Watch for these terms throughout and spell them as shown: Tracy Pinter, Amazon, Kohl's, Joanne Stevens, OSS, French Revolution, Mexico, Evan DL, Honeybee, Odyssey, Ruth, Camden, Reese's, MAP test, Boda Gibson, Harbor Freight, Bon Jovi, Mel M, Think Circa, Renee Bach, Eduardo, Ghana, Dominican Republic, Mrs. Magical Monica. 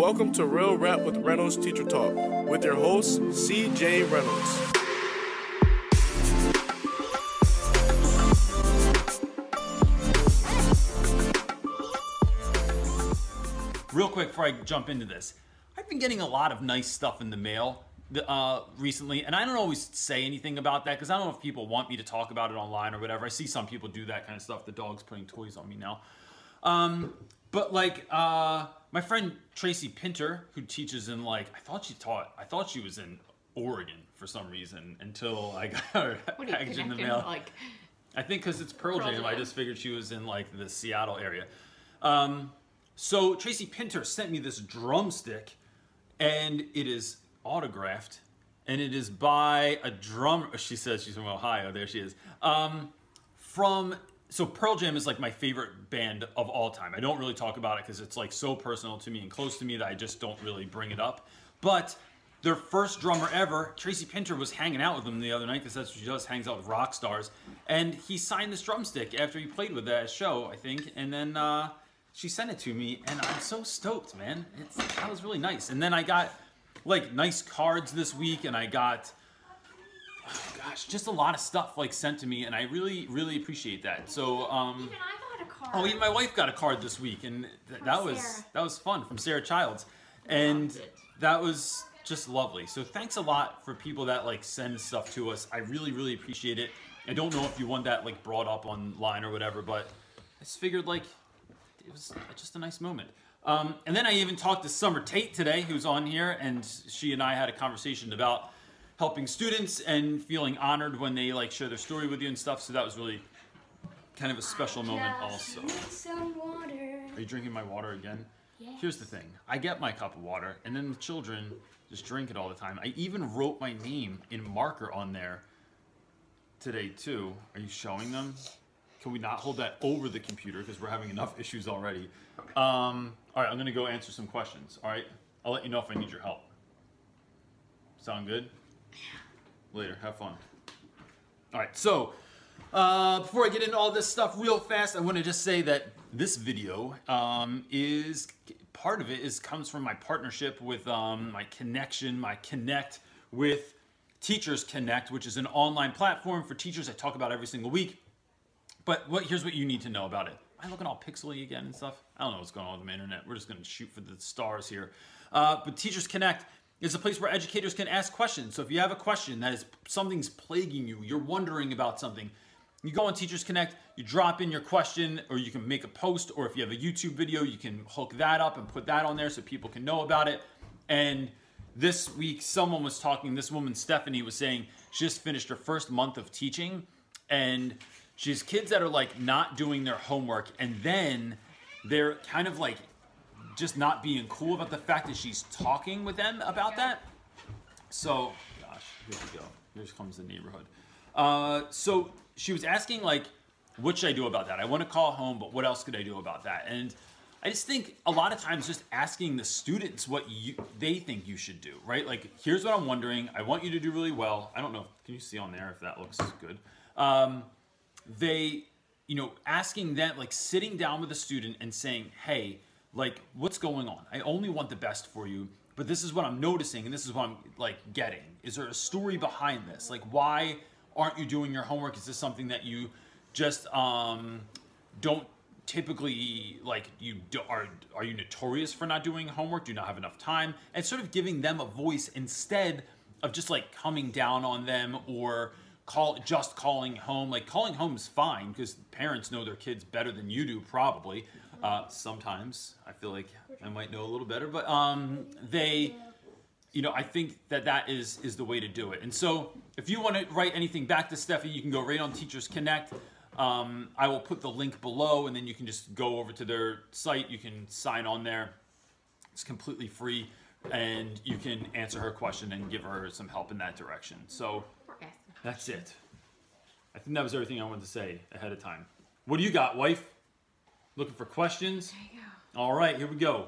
Welcome to Real Rap with Reynolds Teacher Talk with your host, C.J. Reynolds. Real quick before I jump into this, I've been getting a lot of nice stuff in the mail recently, and I don't always say anything about that because I don't know if people want me to talk about it online or whatever. I see some people do that kind of stuff. The dog's putting toys on me now. But like, my friend Tracy Pinter, who teaches in like, I thought she was in Oregon for some reason until I got her package in the mail. Like, I think because it's Pearl Jam, I just figured she was in like the Seattle area. So Tracy Pinter sent me this drumstick, and it is autographed, and it is by a drummer. She says she's from Ohio. There she is. So Pearl Jam is like my favorite band of all time. I don't really talk about it because it's like so personal to me and close to me that I just don't really bring it up. But their first drummer ever, Tracy Pinter, was hanging out with them the other night because that's what she does, hangs out with rock stars. And he signed this drumstick after he played with that show, I think. And then she sent it to me, and I'm so stoked, man. That was really nice. And then I got like nice cards this week, and I got... oh gosh, just a lot of stuff like sent to me, and I really, really appreciate that. So, even I got a card. Oh, even my wife got a card this week, and that was fun from Sarah Childs, and that was just lovely. So thanks a lot for people that like send stuff to us. I really, really appreciate it. I don't know if you want that like brought up online or whatever, but I just figured like it was just a nice moment. And then I even talked to Summer Tate today, who's on here, and she and I had a conversation about helping students and feeling honored when they like share their story with you and stuff. So that was really kind of a special moment also. Some water. Are you drinking my water again? Yes. Here's the thing. I get my cup of water and then the children just drink it all the time. I even wrote my name in marker on there today too. Are you showing them? Can we not hold that over the computer because we're having enough issues already? All right, I'm gonna go answer some questions. All right, I'll let you know if I need your help. Sound good? Later, have fun. All right, so before I get into all this stuff real fast, I want to just say that this video comes from my partnership with my connect with Teachers Connect, which is an online platform for teachers I talk about every single week. But here's what you need to know about it. Am I looking all pixely again and stuff? I don't know what's going on with my internet. We're just going to shoot for the stars here. But Teachers Connect, it's a place where educators can ask questions. So if you have a question that is something's plaguing you, you're wondering about something, you go on Teachers Connect, you drop in your question, or you can make a post, or if you have a YouTube video, you can hook that up and put that on there so people can know about it. And this week, someone was talking, this woman, Stephanie, was saying she just finished her first month of teaching, and she has kids that are like not doing their homework, and then they're kind of like just not being cool about the fact that she's talking with them about that. So, gosh, here we go. Here comes the neighborhood. So she was asking like, what should I do about that? I want to call home, but what else could I do about that? And I just think a lot of times just asking the students what they think you should do, right? Like, here's what I'm wondering. I want you to do really well. I don't know. Can you see on there if that looks good? Asking them, like sitting down with a student and saying, hey, like, what's going on? I only want the best for you, but this is what I'm noticing and this is what I'm like getting. Is there a story behind this? Like, why aren't you doing your homework? Is this something that you just don't typically, like, are you notorious for not doing homework? Do you not have enough time? And sort of giving them a voice instead of just like coming down on them or calling home. Like, calling home is fine because parents know their kids better than you do probably. Sometimes I feel like I might know a little better, but I think that is the way to do it. And so if you want to write anything back to Stephanie, you can go right on Teachers Connect. I will put the link below, and then you can just go over to their site. You can sign on there. It's completely free, and you can answer her question and give her some help in that direction. So that's it. I think that was everything I wanted to say ahead of time. What do you got, wife? Looking for questions? There you go. All right, here we go.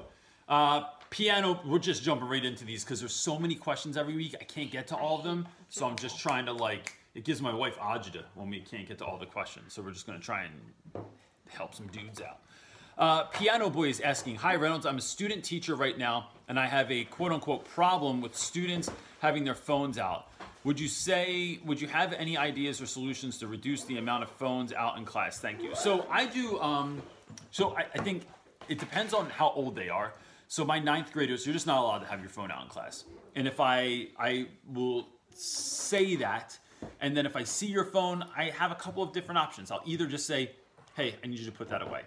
Piano, we're just jumping right into these because there's so many questions every week. I can't get to all of them, so I'm just trying to like, it gives my wife agita when we can't get to all the questions. So we're just going to try and help some dudes out. Piano Boy is asking, hi Reynolds, I'm a student teacher right now and I have a quote unquote problem with students having their phones out. Would you have any ideas or solutions to reduce the amount of phones out in class? Thank you. So I do, I think it depends on how old they are. So my 9th graders, you're just not allowed to have your phone out in class. And if I will say that, and then if I see your phone, I have a couple of different options. I'll either just say, hey, I need you to put that away.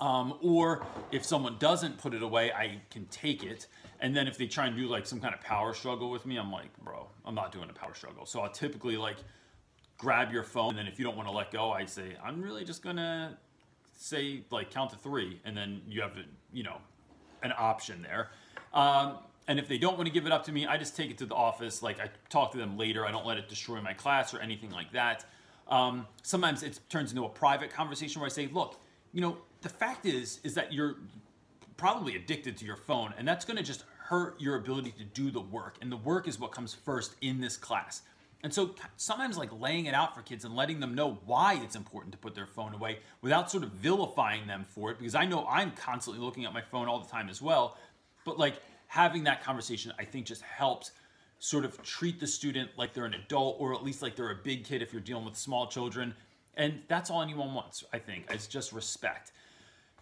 Or if someone doesn't put it away, I can take it. And then if they try and do like some kind of power struggle with me, I'm like, bro, I'm not doing a power struggle. So I'll typically like grab your phone. And then if you don't want to let go, I say, I'm really just going to say like count to 3. And then you have, an option there. And if they don't want to give it up to me, I just take it to the office. Like I talk to them later. I don't let it destroy my class or anything like that. Sometimes it turns into a private conversation where I say, look, the fact is that you're probably addicted to your phone, and that's going to just hurt your ability to do the work. And the work is what comes first in this class. And so sometimes like laying it out for kids and letting them know why it's important to put their phone away without sort of vilifying them for it, because I know I'm constantly looking at my phone all the time as well. But like having that conversation, I think just helps sort of treat the student like they're an adult, or at least like they're a big kid if you're dealing with small children. And that's all anyone wants, I think, is just respect.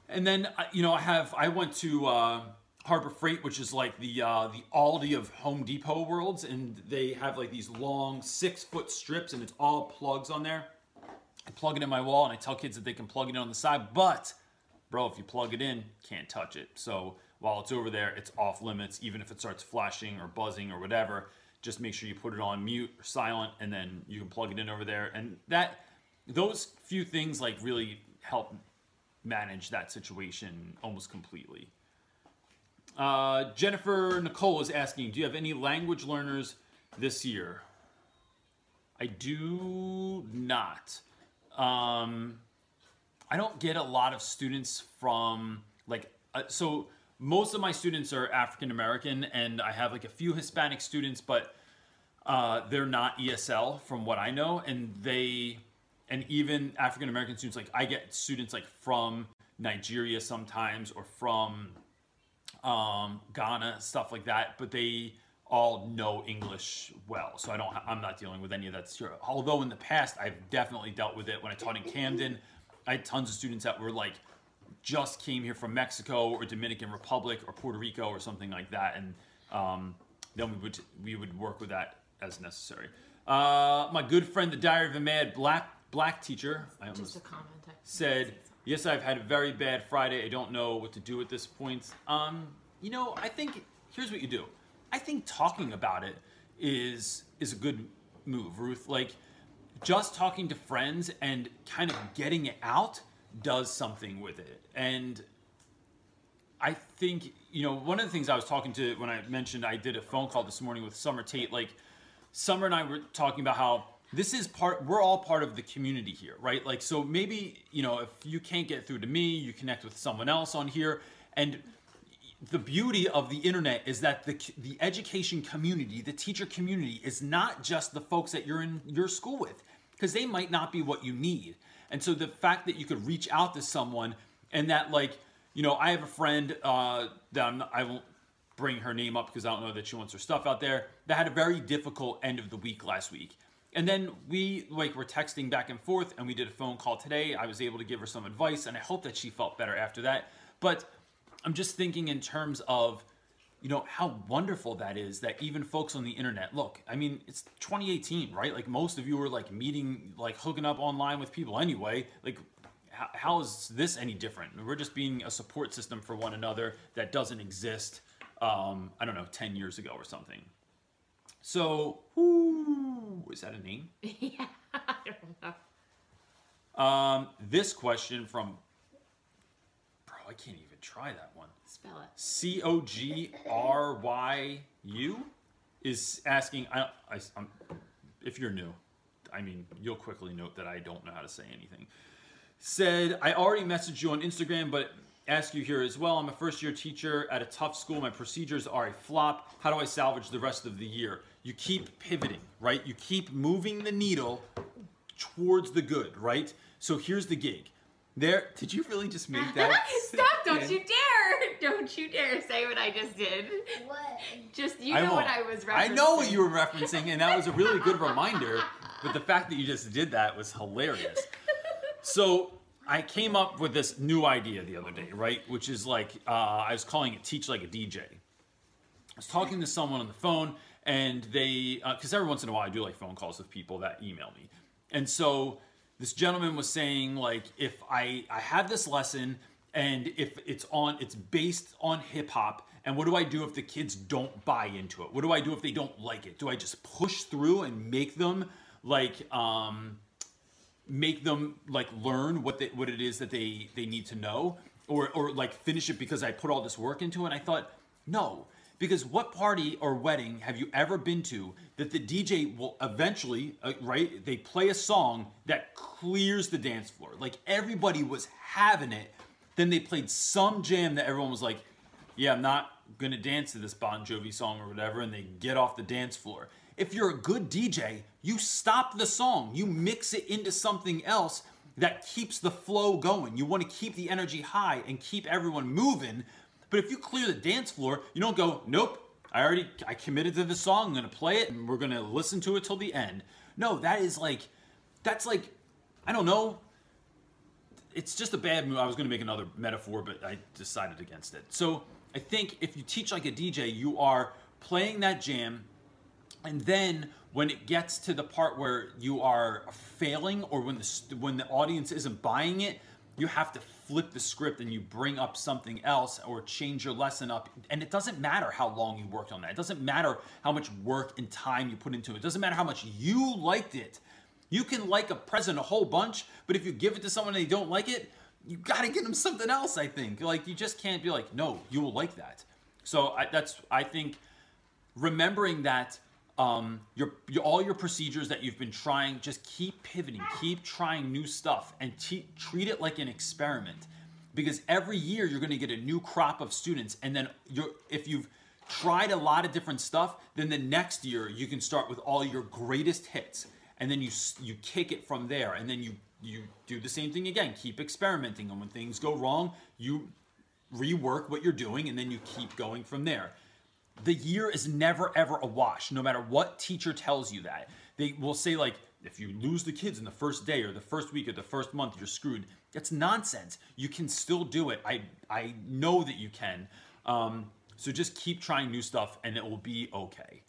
And then, I went to Harbor Freight, which is like the Aldi of Home Depot worlds. And they have like these long 6-foot strips and it's all plugs on there. I plug it in my wall and I tell kids that they can plug it in on the side. But, bro, if you plug it in, can't touch it. So while it's over there, it's off limits. Even if it starts flashing or buzzing or whatever, just make sure you put it on mute or silent and then you can plug it in over there. And those few things like really help manage that situation almost completely. Jennifer Nicole is asking, do you have any language learners this year? I do not. I don't get a lot of students from so most of my students are African American, and I have like a few Hispanic students, but they're not ESL from what I know. And even African American students, like I get students like from Nigeria sometimes, or from Ghana, stuff like that. But they all know English well, so I'm not dealing with any of that. Although in the past I've definitely dealt with it. When I taught in Camden, I had tons of students that were like just came here from Mexico or Dominican Republic or Puerto Rico or something like that, and then we would work with that as necessary. My good friend, the Diary of a Mad Black teacher, said, yes, I've had a very bad Friday. I don't know what to do at this point. I think, here's what you do. I think talking about it is a good move, Ruth. Like, just talking to friends and kind of getting it out does something with it. And I think, one of the things I was talking to when I mentioned I did a phone call this morning with Summer Tate, like, Summer and I were talking about how this is we're all part of the community here, right? Like, so maybe, if you can't get through to me, you connect with someone else on here. And the beauty of the internet is that the education community, the teacher community, is not just the folks that you're in your school with, because they might not be what you need. And so the fact that you could reach out to someone and that, like, I have a friend that I won't bring her name up because I don't know that she wants her stuff out there, that had a very difficult end of the week last week. And then we were texting back and forth, and we did a phone call today. I was able to give her some advice, and I hope that she felt better after that. But I'm just thinking in terms of, how wonderful that is that even folks on the internet, look, I mean, it's 2018, right? Like, most of you are like meeting, like hooking up online with people anyway. Like, how is this any different? We're just being a support system for one another that doesn't exist, I don't know, 10 years ago or something. So, is that a name? Yeah, I don't know. This question from, bro, I can't even try that one. Spell it. Cogryu is asking, if you're new, I mean, you'll quickly note that I don't know how to say anything. Said, I already messaged you on Instagram, but ask you here as well. I'm a first-year teacher at a tough school. My procedures are a flop. How do I salvage the rest of the year? You keep pivoting, right? You keep moving the needle towards the good, right? So here's the gig. There, did you really just make that? Stop, don't you dare! Don't you dare say what I just did. What? Just, you know what I was referencing. I know what you were referencing, and that was a really good reminder, but the fact that you just did that was hilarious. So, I came up with this new idea the other day, right? Which is like, I was calling it Teach Like a DJ. I was talking to someone on the phone, and they, because every once in a while I do like phone calls with people that email me. And so, this gentleman was saying, like, if I had this lesson and if it's based on hip hop, and what do I do if the kids don't buy into it? What do I do if they don't like it? Do I just push through and make them learn what it is that they need to know, or like finish it because I put all this work into it? And I thought, no. Because what party or wedding have you ever been to that the DJ will eventually, right, they play a song that clears the dance floor. Like, everybody was having it. Then they played some jam that everyone was like, yeah, I'm not going to dance to this Bon Jovi song or whatever, and they get off the dance floor. If you're a good DJ, you stop the song. You mix it into something else that keeps the flow going. You want to keep the energy high and keep everyone moving. But if you clear the dance floor, you don't go, nope, I committed to this song, I'm gonna play it, and we're gonna listen to it till the end. No, that's like, I don't know, it's just a bad move. I was gonna make another metaphor, but I decided against it. So I think if you teach like a DJ, you are playing that jam, and then when it gets to the part where you are failing, or when the audience isn't buying it, you have to flip the script and you bring up something else or change your lesson up. And it doesn't matter how long you worked on that. It doesn't matter how much work and time you put into it. It doesn't matter how much you liked it. You can like a present a whole bunch, but if you give it to someone and they don't like it, you gotta get them something else, I think. Like, you just can't be like, no, you will like that. So I think remembering that all your procedures that you've been trying, just keep pivoting, keep trying new stuff, and treat it like an experiment, because every year you're going to get a new crop of students. And then if you've tried a lot of different stuff, then the next year you can start with all your greatest hits, and then you kick it from there, and then you do the same thing again, keep experimenting, and when things go wrong, you rework what you're doing, and then you keep going from there. The year is never, ever a wash, no matter what teacher tells you that. They will say, like, if you lose the kids in the first day or the first week or the first month, you're screwed. That's nonsense. You can still do it. I know that you can. So just keep trying new stuff, and it will be okay.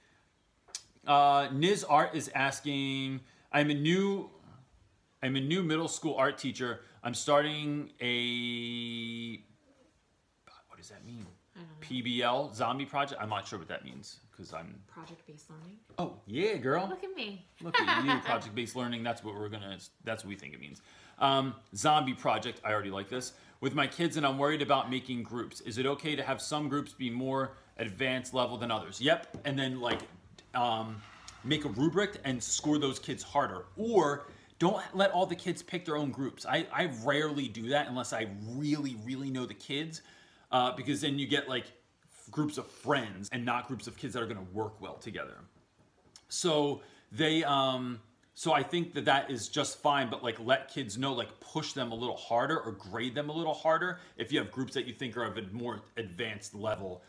Niz Art is asking, I'm a new middle school art teacher. I'm starting a... What does that mean? PBL, zombie project. I'm not sure what that means, because I'm... Project-based learning. Oh, yeah, girl. Look at me. Look at you, project-based learning. That's what we think it means. Zombie project, I already like this. With my kids, and I'm worried about making groups. Is it okay to have some groups be more advanced level than others? Yep, and then like make a rubric and score those kids harder. Or don't let all the kids pick their own groups. I rarely do that unless I really, really know the kids. Because then you get like groups of friends and not groups of kids that are going to work well together. So I think that is just fine, but like let kids know, like push them a little harder or grade them a little harder if you have groups that you think are of a more advanced level.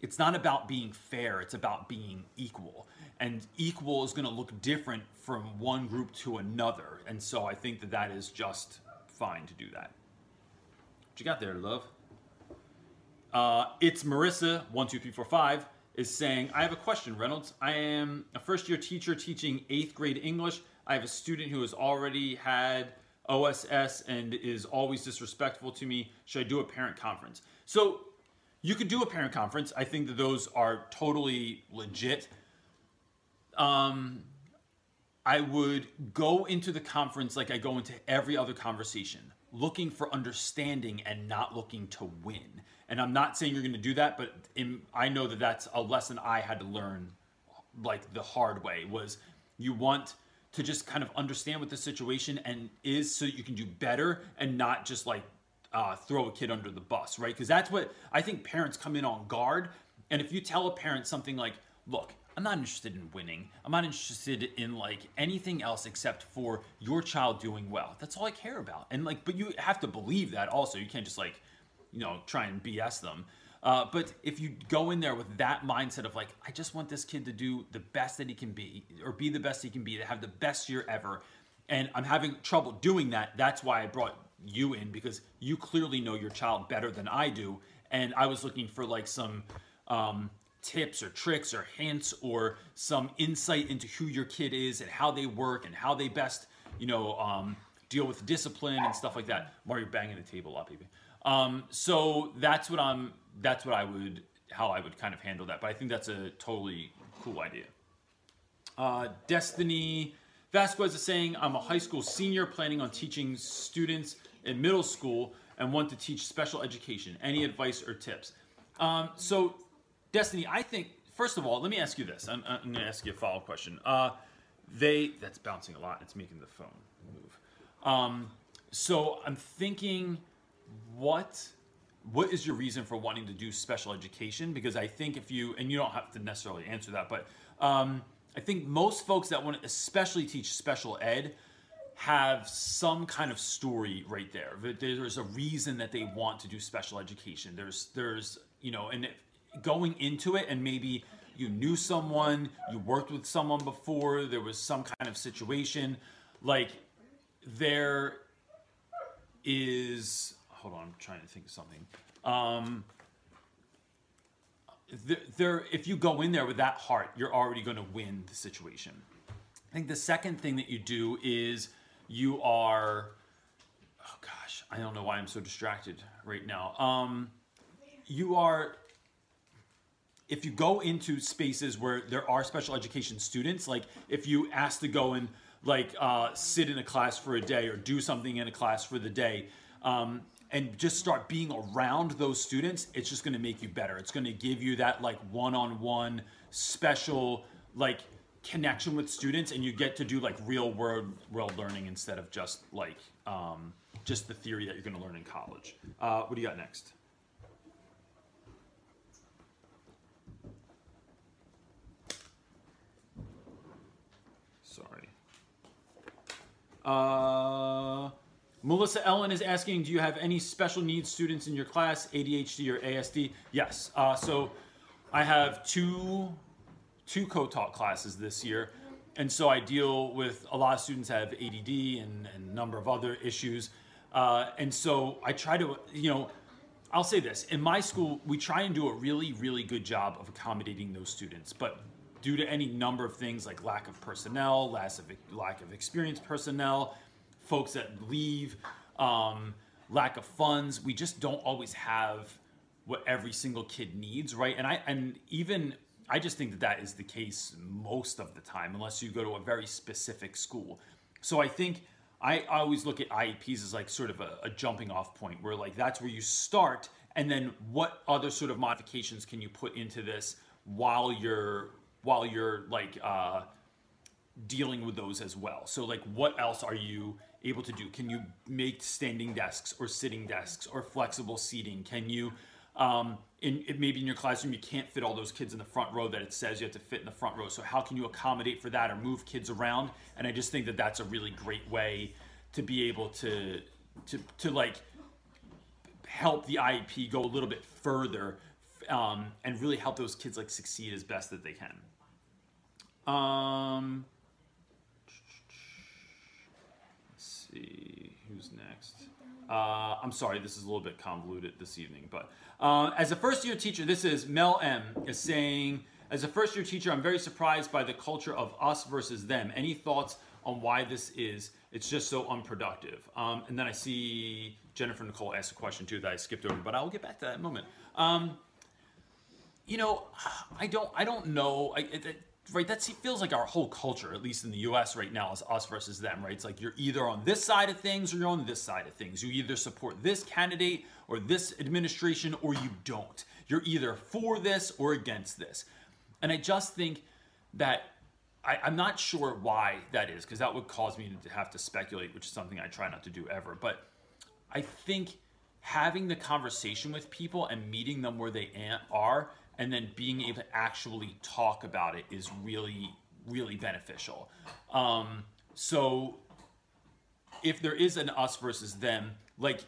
It's not about being fair, it's about being equal. And equal is going to look different from one group to another. And so I think that is just fine to do that. What you got there, love? It's Marissa12345 is saying, I have a question, Reynolds. I am a first-year teacher teaching 8th grade English. I have a student who has already had OSS and is always disrespectful to me. Should I do a parent conference? So you could do a parent conference. I think that those are totally legit. I would go into the conference like I go into every other conversation, looking for understanding and not looking to win. And I'm not saying you're going to do that, but I know that that's a lesson I had to learn, like the hard way, was you want to just kind of understand what the situation and is so that you can do better and not just like throw a kid under the bus, right? Because that's what I think parents come in on guard. And if you tell a parent something like, look, I'm not interested in winning. I'm not interested in like anything else except for your child doing well. That's all I care about. And like, but you have to believe that also. You can't just like, you know, try and BS them. But if you go in there with that mindset of like, I just want this kid to do the best that he can be, or be the best he can be, to have the best year ever, and I'm having trouble doing that, that's why I brought you in, because you clearly know your child better than I do. And I was looking for like some tips or tricks or hints or some insight into who your kid is and how they work and how they best, you know, deal with discipline and stuff like that. Mario, you're banging the table a lot, baby. So that's what I'm, that's what I would, how I would kind of handle that. But I think that's a totally cool idea. Destiny Vasquez is saying, I'm a high school senior planning on teaching students in middle school and want to teach special education. Any advice or tips? So Destiny, I think, first of all, let me ask you this. I'm going to ask you a follow-up question. That's bouncing a lot. It's making the phone move. So I'm thinking, what is your reason for wanting to do special education? Because I think if you, and you don't have to necessarily answer that, but I think most folks that want to especially teach special ed have some kind of story right there. There's a reason that they want to do special education. There's you know, and going into it, and maybe you knew someone, you worked with someone before, there was some kind of situation, like there is, hold on, I'm trying to think of something. If you go in there with that heart, you're already going to win the situation. I think the second thing that you do is you are, oh gosh, I don't know why I'm so distracted right now. You are, if you go into spaces where there are special education students, like if you ask to go and like sit in a class for a day or do something in a class for the day, and just start being around those students, it's just gonna make you better. It's gonna give you that like one-on-one special like connection with students, and you get to do like real world learning instead of just like, just the theory that you're gonna learn in college. What do you got next? Melissa Ellen is asking, do you have any special needs students in your class, ADHD or ASD? Yes. So I have two co-taught classes this year. And so I deal with a lot of students that have ADD and a number of other issues. And so I try to, you know, I'll say this. In my school, we try and do a really, really good job of accommodating those students. But due to any number of things like lack of personnel, lack of experienced personnel, folks that leave, lack of funds, we just don't always have what every single kid needs, right? And I just think that is the case most of the time, unless you go to a very specific school. So I think I always look at IEPs as like sort of a jumping off point where like that's where you start, and then what other sort of modifications can you put into this while you're like dealing with those as well. So like, what else are you able to do? Can you make standing desks or sitting desks or flexible seating? Can you, maybe in your classroom, you can't fit all those kids in the front row that it says you have to fit in the front row. So how can you accommodate for that or move kids around? And I just think that that's a really great way to be able to like help the IEP go a little bit further and really help those kids like succeed as best that they can. Let's see, who's next? I'm sorry, this is a little bit convoluted this evening, but as a first-year teacher, this is Mel M is saying, as a first-year teacher, I'm very surprised by the culture of us versus them. Any thoughts on why this is? It's just so unproductive. And then I see Jennifer Nicole asked a question too that I skipped over, but I'll get back to that in a moment. You know, I don't know. Right, that feels like our whole culture, at least in the U.S. right now, is us versus them, right? It's like you're either on this side of things or you're on this side of things. You either support this candidate or this administration or you don't. You're either for this or against this. And I just think that I'm not sure why that is, because that would cause me to have to speculate, which is something I try not to do ever. But I think having the conversation with people and meeting them where they are, and then being able to actually talk about it is really, really beneficial. So if there is an us versus them, like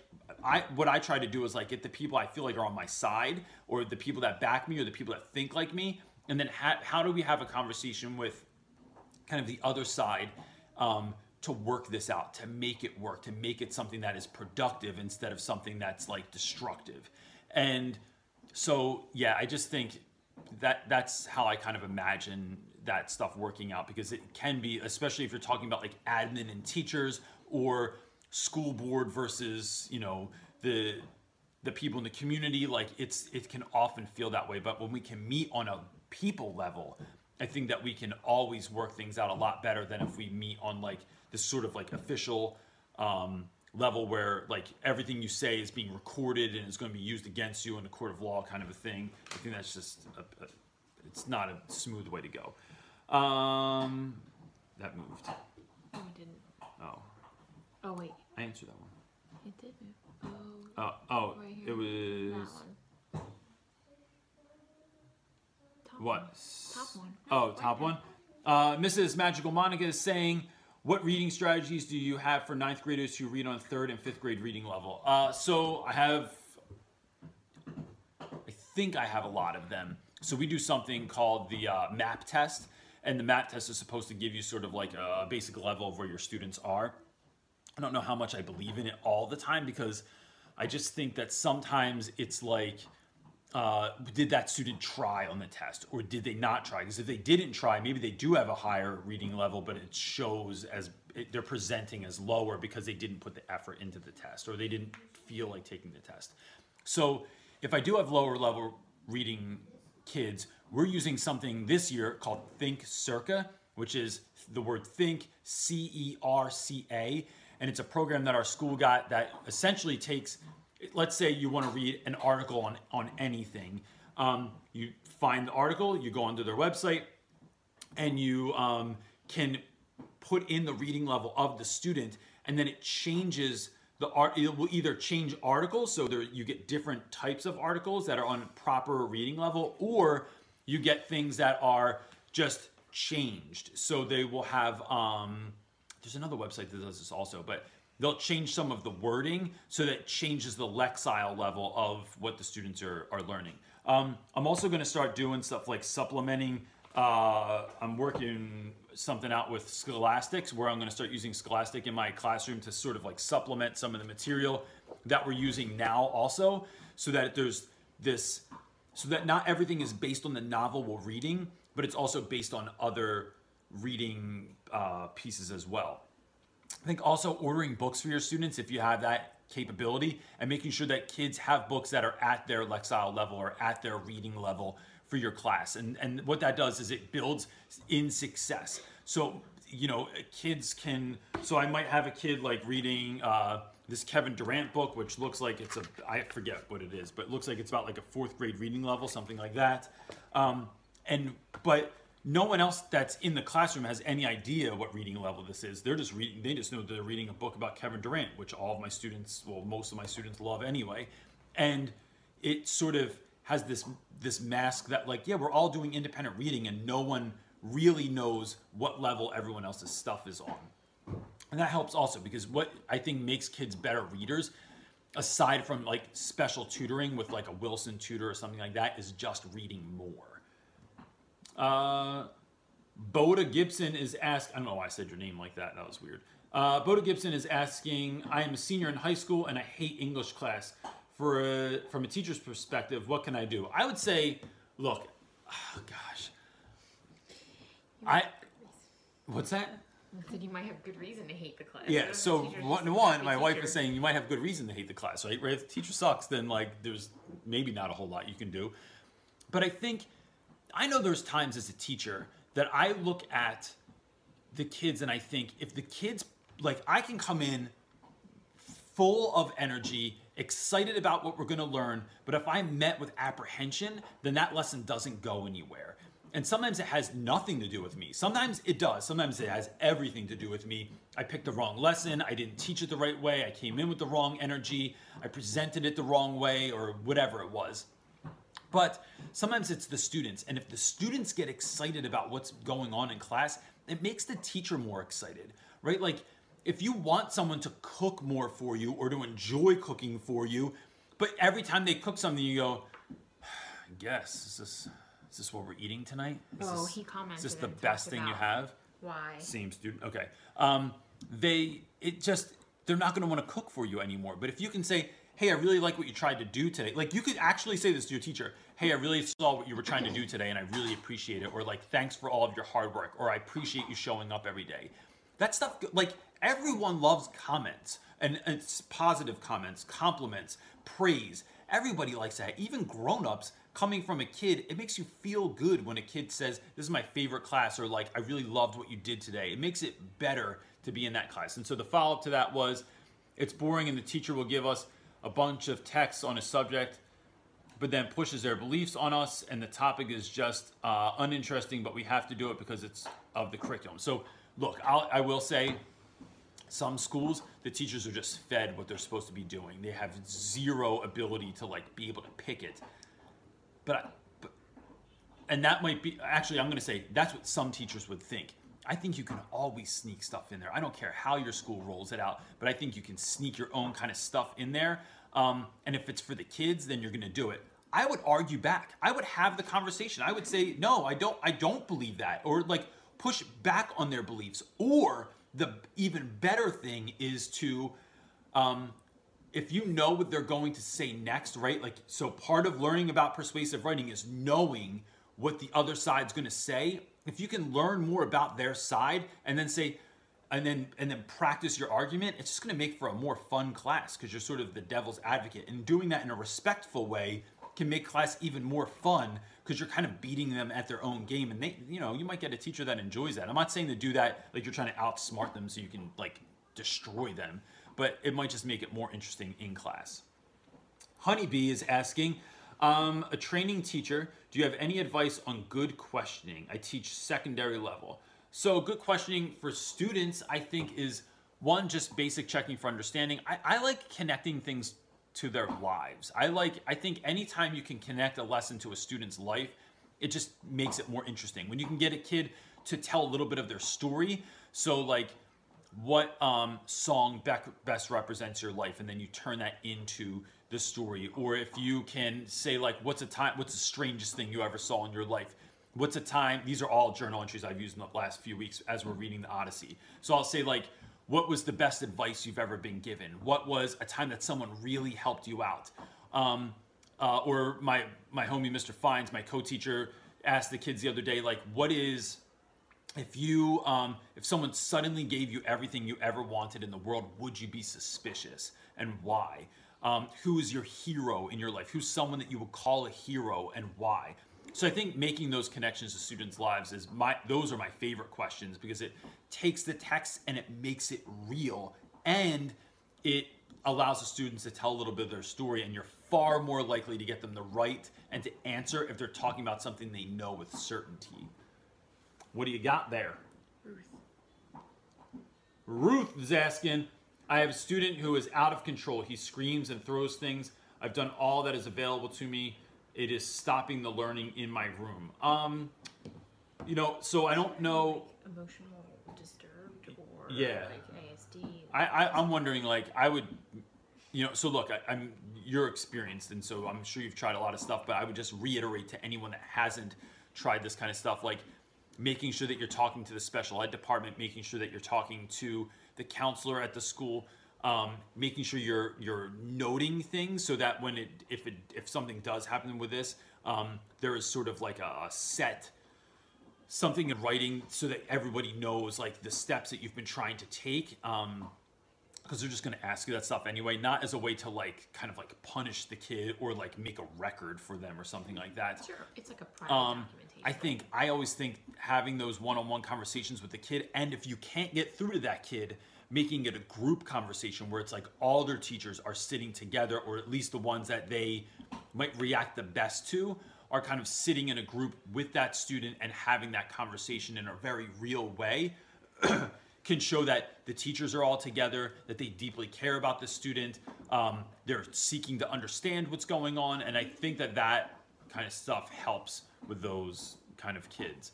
what I try to do is like get the people I feel like are on my side, or the people that back me, or the people that think like me. And then how do we have a conversation with kind of the other side to work this out, to make it work, to make it something that is productive instead of something that's like destructive. And so, yeah, I just think that that's how I kind of imagine that stuff working out, because it can be, especially if you're talking about like admin and teachers, or school board versus, you know, the people in the community, like it can often feel that way. But when we can meet on a people level, I think that we can always work things out a lot better than if we meet on like this sort of like official level where like everything you say is being recorded and is going to be used against you in a court of law kind of a thing. I think that's just, it's not a smooth way to go. That moved. No, it didn't. Oh. Oh, wait. I answered that one. It did move. Oh. Oh, right here. It was... That one. What? Top one. Oh, top one. Mrs. Magical Monica is saying, what reading strategies do you have for ninth graders who read on third and fifth grade reading level? So I think I have a lot of them. So we do something called the MAP test, and the MAP test is supposed to give you sort of like a basic level of where your students are. I don't know how much I believe in it all the time, because I just think that sometimes it's like, did that student try on the test, or did they not try? Because if they didn't try, maybe they do have a higher reading level, but it shows as they're presenting as lower because they didn't put the effort into the test, or they didn't feel like taking the test. So if I do have lower level reading kids, we're using something this year called Think Circa, which is the word think, C-E-R-C-A. And it's a program that our school got that essentially takes, let's say you want to read an article on anything. You find the article, you go onto their website, and you can put in the reading level of the student, and then it changes the art. It will either change articles, so there you get different types of articles that are on proper reading level, or you get things that are just changed. So they will have, there's another website that does this also, but they'll change some of the wording so that it changes the lexile level of what the students are learning. I'm also going to start doing stuff like supplementing. I'm working something out with Scholastics, where I'm going to start using Scholastic in my classroom to sort of like supplement some of the material that we're using now also, so that there's this, so that not everything is based on the novel we're reading, but it's also based on other reading pieces as well. I think also ordering books for your students if you have that capability, and making sure that kids have books that are at their lexile level or at their reading level for your class. And what that does is it builds in success. So, you know, kids can, so I might have a kid like reading this Kevin Durant book, which looks like it's a, I forget what it is, but it looks like it's about like a fourth grade reading level, something like that. But no one else that's in the classroom has any idea what reading level this is. They're just reading, they just know they're reading a book about Kevin Durant, which all of my students, well, most of my students love anyway. And it sort of has this mask that like, yeah, we're all doing independent reading and no one really knows what level everyone else's stuff is on. And that helps also, because what I think makes kids better readers, aside from like special tutoring with like a Wilson tutor or something like that, is just reading more. Boda Gibson is asked, I don't know why I said your name like that. That was weird. Boda Gibson is asking, I am a senior in high school and I hate English class. From a teacher's perspective, what can I do? I would say, look, oh gosh. What's that? I said you might have good reason to hate the class. Yeah, so one, my wife is saying you might have good reason to hate the class, right? If the teacher sucks, then like there's maybe not a whole lot you can do. But I know there's times as a teacher that I look at the kids and I think, if the kids, like I can come in full of energy, excited about what we're going to learn, but if I'm met with apprehension, then that lesson doesn't go anywhere. And sometimes it has nothing to do with me. Sometimes it does. Sometimes it has everything to do with me. I picked the wrong lesson. I didn't teach it the right way. I came in with the wrong energy. I presented it the wrong way or whatever it was. But sometimes it's the students. And if the students get excited about what's going on in class, it makes the teacher more excited, right? Like if you want someone to cook more for you or to enjoy cooking for you, but every time they cook something, you go, I guess, is this what we're eating tonight? He commented. Is this the best thing you have? Why? Same student. Okay. They're not going to want to cook for you anymore. But if you can say, hey, I really like what you tried to do today. Like you could actually say this to your teacher. Hey, I really saw what you were trying to do today and I really appreciate it. Or like, thanks for all of your hard work. Or I appreciate you showing up every day. That stuff, like everyone loves comments and it's positive comments, compliments, praise. Everybody likes that. Even grown-ups. Coming from a kid, it makes you feel good when a kid says, this is my favorite class, or like, I really loved what you did today. It makes it better to be in that class. And so the follow-up to that was, it's boring and the teacher will give us a bunch of texts on a subject, but then pushes their beliefs on us, and the topic is just uninteresting, but we have to do it because it's of the curriculum. So look, I will say, some schools, the teachers are just fed what they're supposed to be doing. They have zero ability to like be able to pick it. And that might be, actually, I'm going to say that's what some teachers would think. I think you can always sneak stuff in there. I don't care how your school rolls it out, but I think you can sneak your own kind of stuff in there. And if it's for the kids, then you're going to do it. I would argue back. I would have the conversation. I would say, no, I don't believe that. Or like push back on their beliefs. Or the even better thing is to, if you know what they're going to say next, right? Like, so part of learning about persuasive writing is knowing what the other side's going to say. If you can learn more about their side and then say, and then practice your argument, it's just going to make for a more fun class because you're sort of the devil's advocate. And doing that in a respectful way can make class even more fun because you're kind of beating them at their own game. And they, you know, you might get a teacher that enjoys that. I'm not saying to do that like you're trying to outsmart them so you can like destroy them, but it might just make it more interesting in class. Honeybee is asking, a training teacher, do you have any advice on good questioning? I teach secondary level. So good questioning for students, I think, is one, just basic checking for understanding. I like connecting things to their lives. I think anytime you can connect a lesson to a student's life, it just makes it more interesting. When you can get a kid to tell a little bit of their story, so like, what song best represents your life, and then you turn that into the story. Or if you can say like, what's the strangest thing you ever saw in your life? What's a time, these are all journal entries I've used in the last few weeks as we're reading the Odyssey. So I'll say like, what was the best advice you've ever been given? What was a time that someone really helped you out? Or my homie, Mr. Fines, my co-teacher, asked the kids the other day, like, what is, if someone suddenly gave you everything you ever wanted in the world, would you be suspicious and why? Who is your hero in your life? Who's someone that you would call a hero and why? So I think making those connections to students' lives those are my favorite questions because it takes the text and it makes it real and it allows the students to tell a little bit of their story, and you're far more likely to get them to write and to answer if they're talking about something they know with certainty. What do you got there? Ruth is asking, I have a student who is out of control. He screams and throws things. I've done all that is available to me. It is stopping the learning in my room. So I don't know. Emotional disturbed or like ASD. I'm wondering, like, I would, so look, you're experienced, and so I'm sure you've tried a lot of stuff, but I would just reiterate to anyone that hasn't tried this kind of stuff, like, making sure that you're talking to the special ed department, making sure that you're talking to the counselor at the school, making sure you're noting things so that when if something does happen with this, there is sort of like a set something in writing so that everybody knows like the steps that you've been trying to take, because they're just going to ask you that stuff anyway, not as a way to like kind of like punish the kid or like make a record for them or something like that. Sure, it's like a private document. I always think having those one-on-one conversations with the kid, and if you can't get through to that kid, making it a group conversation where it's like all their teachers are sitting together, or at least the ones that they might react the best to, are kind of sitting in a group with that student and having that conversation in a very real way can show that the teachers are all together, that they deeply care about the student, they're seeking to understand what's going on, and I think that that kind of stuff helps with those kind of kids.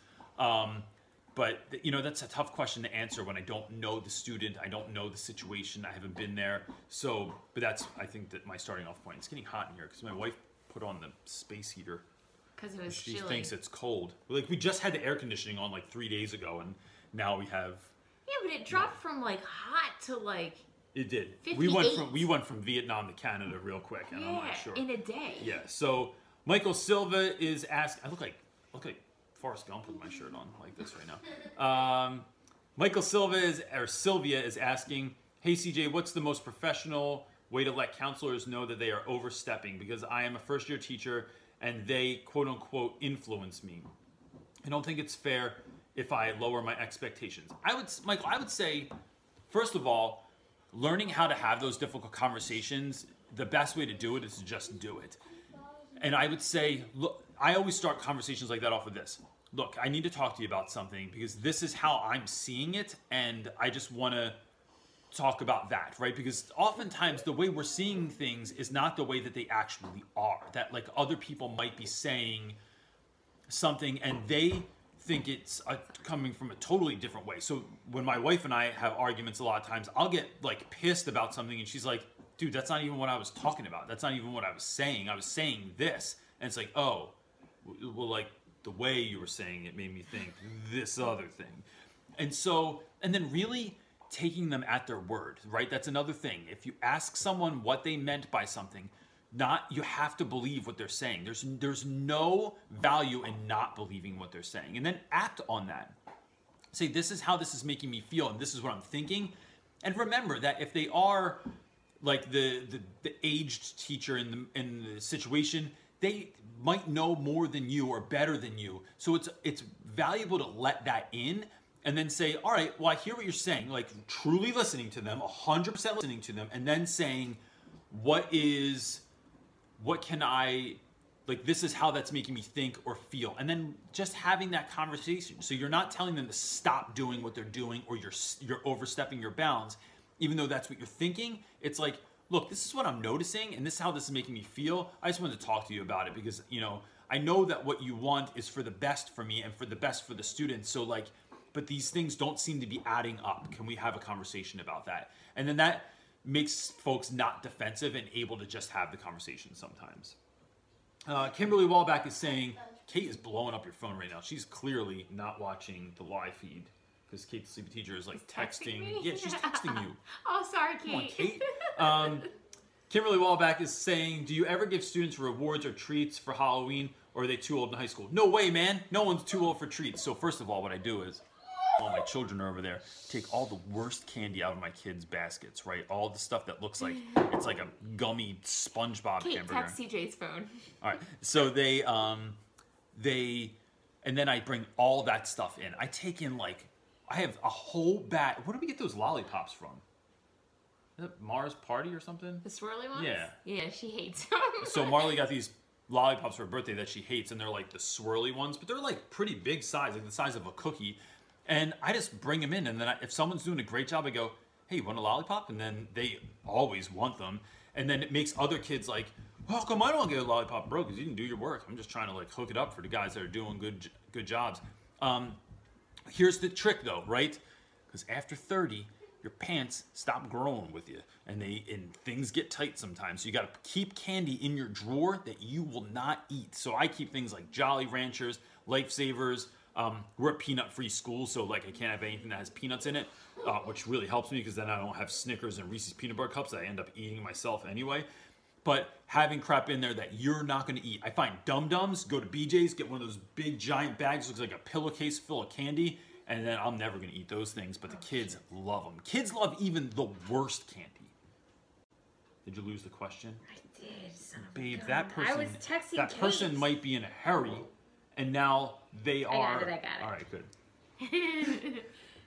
But you know, that's a tough question to answer when I don't know the student, I don't know the situation, I haven't been there. So, but that's, I think that my starting off point. It's getting hot in here because my wife put on the space heater. Because it was chilly. She thinks it's cold. Like, we just had the air conditioning on like 3 days ago, and now we have. Yeah, but it dropped from like hot to like. It did. 58. We went from Vietnam to Canada real quick, and yeah, I'm not sure. In a day. Yeah. So Michael Silva is asked. I look like Forrest Gump with my shirt on like this right now. Michael Silva Sylvia is asking, "Hey CJ, what's the most professional way to let counselors know that they are overstepping? Because I am a first year teacher and they quote unquote influence me. I don't think it's fair if I lower my expectations." I would say, first of all, learning how to have those difficult conversations, the best way to do it is to just do it. And I would say, look, I always start conversations like that off with this. Look, I need to talk to you about something because this is how I'm seeing it, and I just want to talk about that, right? Because oftentimes the way we're seeing things is not the way that they actually are. That, like, other people might be saying something and they think it's coming from a totally different way. So when my wife and I have arguments, a lot of times I'll get like pissed about something and she's like, "Dude, that's not even what I was talking about. That's not even what I was saying. I was saying this." And it's like, "Oh, well, like the way you were saying it made me think this other thing." And so, and then really taking them at their word, right? That's another thing. If you ask someone what they meant by something, you have to believe what they're saying. There's no value in not believing what they're saying. And then act on that. Say, "This is how this is making me feel, and this is what I'm thinking." And remember that if they are like the aged teacher in the situation, they might know more than you or better than you. So it's valuable to let that in and then say, "All right, well, I hear what you're saying," like truly listening to them, 100% listening to them, and then saying, this is how that's making me think or feel. And then just having that conversation. So you're not telling them to stop doing what they're doing or you're overstepping your bounds, even though that's what you're thinking. It's like, "Look, this is what I'm noticing, and this is how this is making me feel. I just wanted to talk to you about it because, you know, I know that what you want is for the best for me and for the best for the students. So, like, but these things don't seem to be adding up. Can we have a conversation about that?" And then that makes folks not defensive and able to just have the conversation sometimes. Kimberly Wallback is saying, Kate is blowing up your phone right now. She's clearly not watching the live feed because Kate, the sleepy teacher, is like texting. Me? Yeah, she's texting you. Oh, sorry, Kate. Come on, Kate. Kimberly Wallback is saying, "Do you ever give students rewards or treats for Halloween, or are they too old in high school?" No way, man. No one's too old for treats. So first of all, what I do is, all my children are over there, take all the worst candy out of my kids' baskets, right? All the stuff that looks like, it's like a gummy SpongeBob hamburger. Kate, text CJ's phone. All right. So they, and then I bring all that stuff in. I take in like, I have a whole bag. Where do we get those lollipops from? Is it Mars Party or something? The swirly ones? Yeah. Yeah, she hates them. So Marley got these lollipops for her birthday that she hates, and they're like the swirly ones, but they're like pretty big size, like the size of a cookie. And I just bring them in, and then if someone's doing a great job, I go, "Hey, you want a lollipop?" And then they always want them. And then it makes other kids like, "Well, how come I don't get a lollipop, bro? Because you didn't do your work. I'm just trying to like hook it up for the guys that are doing good jobs." Here's the trick though, right? Because after 30, your pants stop growing with you, and things get tight sometimes. So you gotta keep candy in your drawer that you will not eat. So I keep things like Jolly Ranchers, Lifesavers. We're a peanut-free school, so like I can't have anything that has peanuts in it, which really helps me because then I don't have Snickers and Reese's peanut butter cups that I end up eating myself anyway. But having crap in there that you're not going to eat. I find Dum-Dums, go to BJ's, get one of those big giant bags, looks like a pillowcase full of candy, and then I'm never going to eat those things, but the kids love them. Kids love even the worst candy. Did you lose the question? I did, son of a gun. Babe, that person might be in a hurry, and now they are. I got it. All right, good.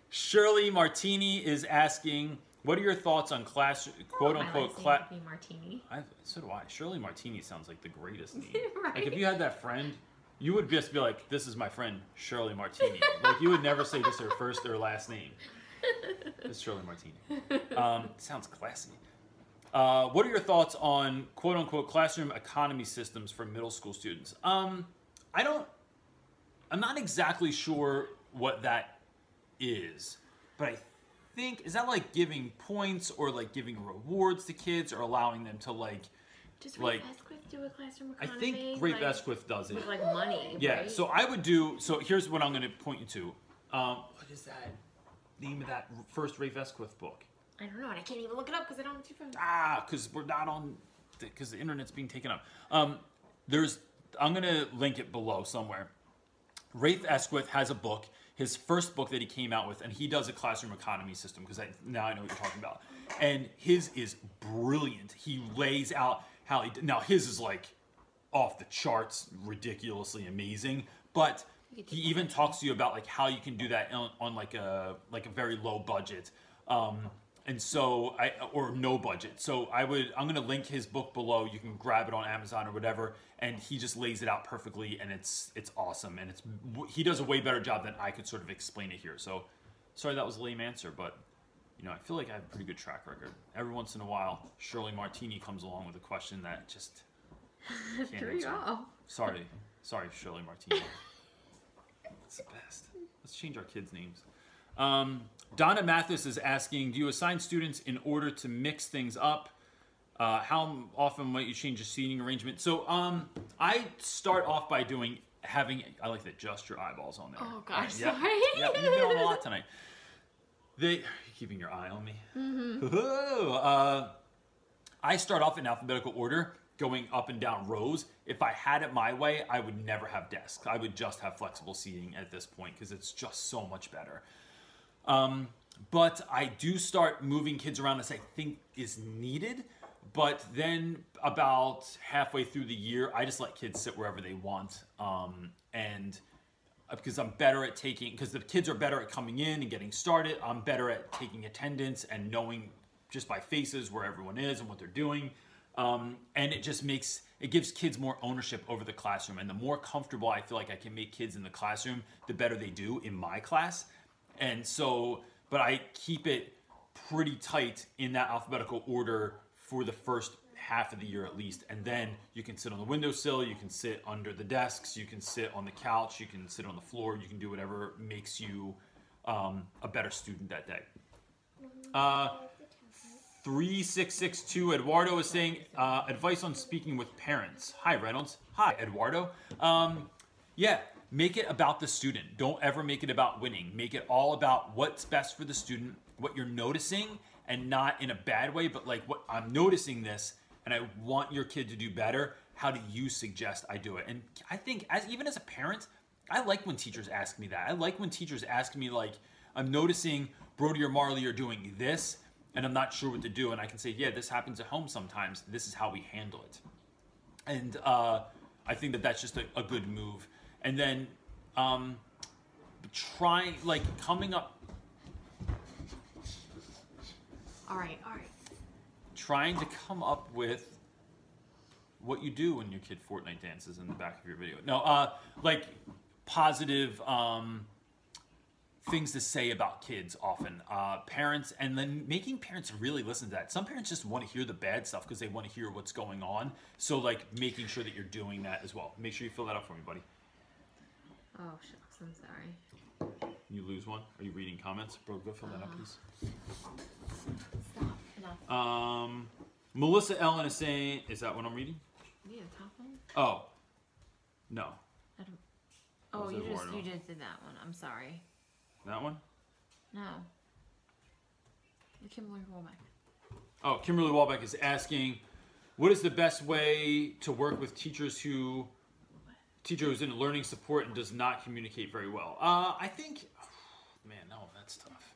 Shirley Martini is asking, What are your thoughts on quote unquote Martini? So do I. Shirley Martini sounds like the greatest name. Right? Like if you had that friend, you would just be like, "This is my friend Shirley Martini." Like you would never say just her first or last name. It's Shirley Martini. Sounds classy. What are your thoughts on quote unquote classroom economy systems for middle school students? I'm not exactly sure what that is, but I think, is that like giving points or like giving rewards to kids or allowing them to like, does Rafe Esquith do a classroom economy? I think Rafe Esquith does it. With like money, yeah, right? So I would do, so here's what I'm going to point you to. What is that name of that first Rafe Esquith book? I don't know, and I can't even look it up because I don't have two phones. Because we're not on, because the internet's being taken up. I'm going to link it below somewhere. Rafe Esquith has a book, his first book that he came out with, and he does a classroom economy system, because now I know what you're talking about. And his is brilliant. He lays out how he, now his is like off the charts, ridiculously amazing, but he even talks to you about like how you can do that on like a very low budget. And so or no budget. So I'm going to link his book below. You can grab it on Amazon or whatever. And he just lays it out perfectly. And it's awesome. And he does a way better job than I could sort of explain it here. So sorry, that was a lame answer, but you know, I feel like I have a pretty good track record. Every once in a while, Shirley Martini comes along with a question that just can't answer. Sorry, Shirley Martini. It's the best. Let's change our kids' names. Donna Mathis is asking, do you assign students in order to mix things up? How often might you change your seating arrangement? So I start off by I like that, just your eyeballs on there. Oh gosh, yeah, sorry. Yeah, you've been on a lot tonight. You're keeping your eye on me. Mm-hmm. I start off in alphabetical order, going up and down rows. If I had it my way, I would never have desks. I would just have flexible seating at this point because it's just so much better. But I do start moving kids around as I think is needed. But then about halfway through the year, I just let kids sit wherever they want. And because I'm better at because the kids are better at coming in and getting started. I'm better at taking attendance and knowing just by faces where everyone is and what they're doing. And it just it gives kids more ownership over the classroom. And the more comfortable I feel like I can make kids in the classroom, the better they do in my class. And so, but I keep it pretty tight in that alphabetical order for the first half of the year at least. And then you can sit on the windowsill, you can sit under the desks, you can sit on the couch, you can sit on the floor, you can do whatever makes you a better student that day. 3662, Eduardo is saying, advice on speaking with parents. Hi, Reynolds. Hi, Eduardo. Yeah. Make it about the student. Don't ever make it about winning. Make it all about what's best for the student, what you're noticing, and not in a bad way, but like, what I'm noticing this, and I want your kid to do better. How do you suggest I do it? And I think even as a parent, I like when teachers ask me that. I like when teachers ask me like, I'm noticing Brody or Marley are doing this, and I'm not sure what to do. And I can say, yeah, this happens at home sometimes. This is how we handle it. And I think that's just a good move. And then trying, like, coming up. All right. Trying to come up with what you do when your kid Fortnite dances in the back of your video. No, like positive things to say about kids often. Parents, and then making parents really listen to that. Some parents just want to hear the bad stuff because they want to hear what's going on. So, like, making sure that you're doing that as well. Make sure you fill that up for me, buddy. Oh, shucks, I'm sorry. You lose one? Are you reading comments? Bro, go fill that up, please. Stop. Enough. Melissa Ellen is saying, is that what I'm reading? Yeah, top one? Oh. No. I don't. Oh, you just did that one. I'm sorry. That one? No. Kimberly Wallback. Oh, Kimberly Wallback is asking, what is the best way to work with teacher who's in learning support and does not communicate very well? I think, that's tough.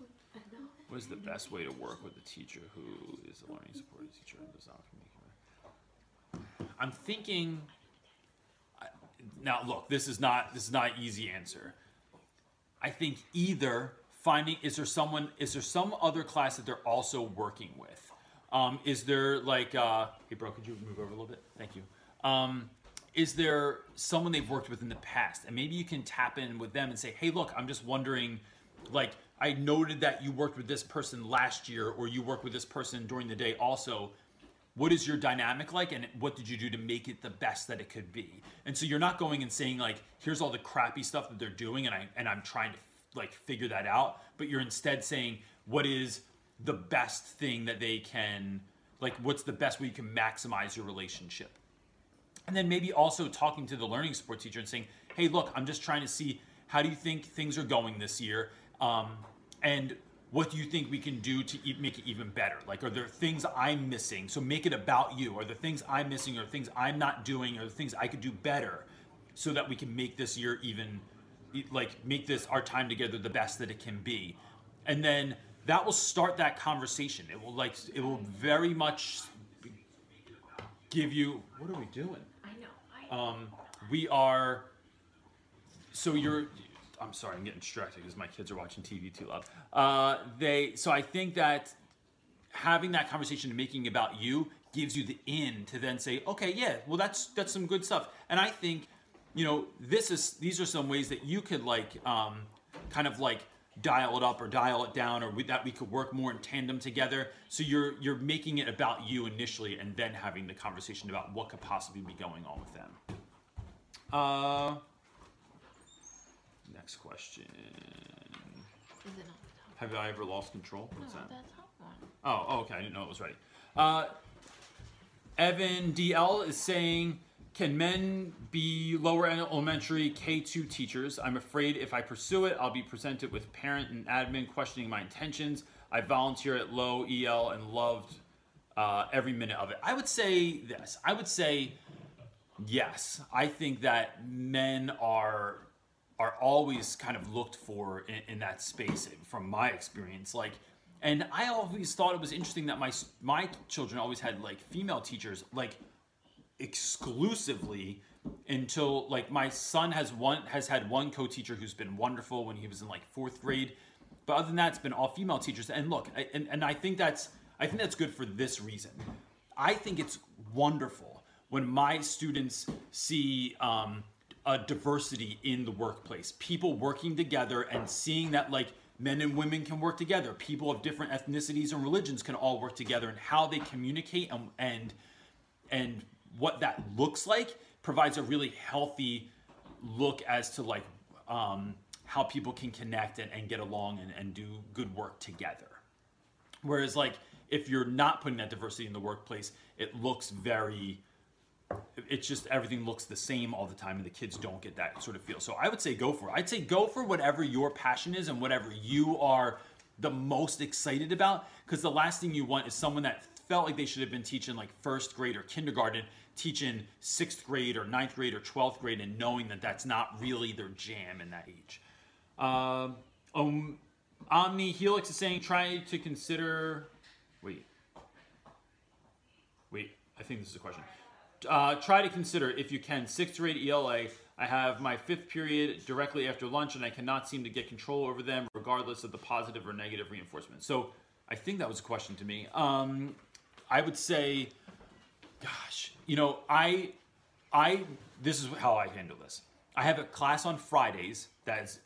What is the best way to work with a teacher who is a learning support teacher and does not communicate very well? I'm thinking, now look, this is not an easy answer. I think either finding, is there some other class that they're also working with? Is there like, hey bro, could you move over a little bit? Thank you. Is there someone they've worked with in the past? And maybe you can tap in with them and say, hey, look, I'm just wondering, like, I noted that you worked with this person last year, or you worked with this person during the day also. What is your dynamic like, and what did you do to make it the best that it could be? And so you're not going and saying, like, here's all the crappy stuff that they're doing, and I'm trying to like figure that out, but you're instead saying, what is the best thing that they can, like, what's the best way you can maximize your relationship? And then maybe also talking to the learning support teacher and saying, hey, look, I'm just trying to see, how do you think things are going this year? And what do you think we can do to make it even better? Like, are there things I'm missing? So make it about you. Are there things I'm missing, or things I'm not doing, or things I could do better, so that we can make this year even, like, make this, our time together, the best that it can be? And then that will start that conversation. It will, like, it will very much give you, what are we doing? We are, so you're, I'm sorry, I'm getting distracted because my kids are watching TV too loud. So I think that having that conversation and making about you gives you the in to then say, okay, yeah, well, that's some good stuff. And I think, you know, these are some ways that you could, like, kind of like dial it up or dial it down, or that we could work more in tandem together. So you're making it about you initially, and then having the conversation about what could possibly be going on with them. Next question. Is it not the top? Have I ever lost control? What's that? That's top one. Oh, okay. I didn't know it was ready. Evan DL is saying, can men be lower elementary K2 teachers? I'm afraid if I pursue it, I'll be presented with parent and admin questioning my intentions. I volunteer at low EL and loved every minute of it. I would say this. I would say yes. I think that men are always kind of looked for in that space, from my experience. Like, and I always thought it was interesting that my children always had, like, female teachers, like, exclusively, until, like, my son has had one co-teacher who's been wonderful when he was in, like, 4th grade, but other than that, it's been all female teachers. And look, and I think that's good for this reason. I think it's wonderful when my students see a diversity in the workplace, people working together, and seeing that, like, men and women can work together, people of different ethnicities and religions can all work together, and how they communicate and what that looks like provides a really healthy look as to, like, how people can connect and get along and do good work together. Whereas, like, if you're not putting that diversity in the workplace, it looks very, it's just, everything looks the same all the time, and the kids don't get that sort of feel. So I would say go for it. I'd say go for whatever your passion is and whatever you are the most excited about, because the last thing you want is someone that felt like they should have been teaching, like, 1st grade or kindergarten, teaching 6th grade or 9th grade or 12th grade and knowing that that's not really their jam in that age. Omni Helix is saying, try to consider, wait, I think this is a question. Try to consider, if you can, 6th grade ELA. I have my 5th period directly after lunch, and I cannot seem to get control over them, regardless of the positive or negative reinforcement. So I think that was a question to me. I would say, gosh, you know, this is how I handle this. I have a class on Fridays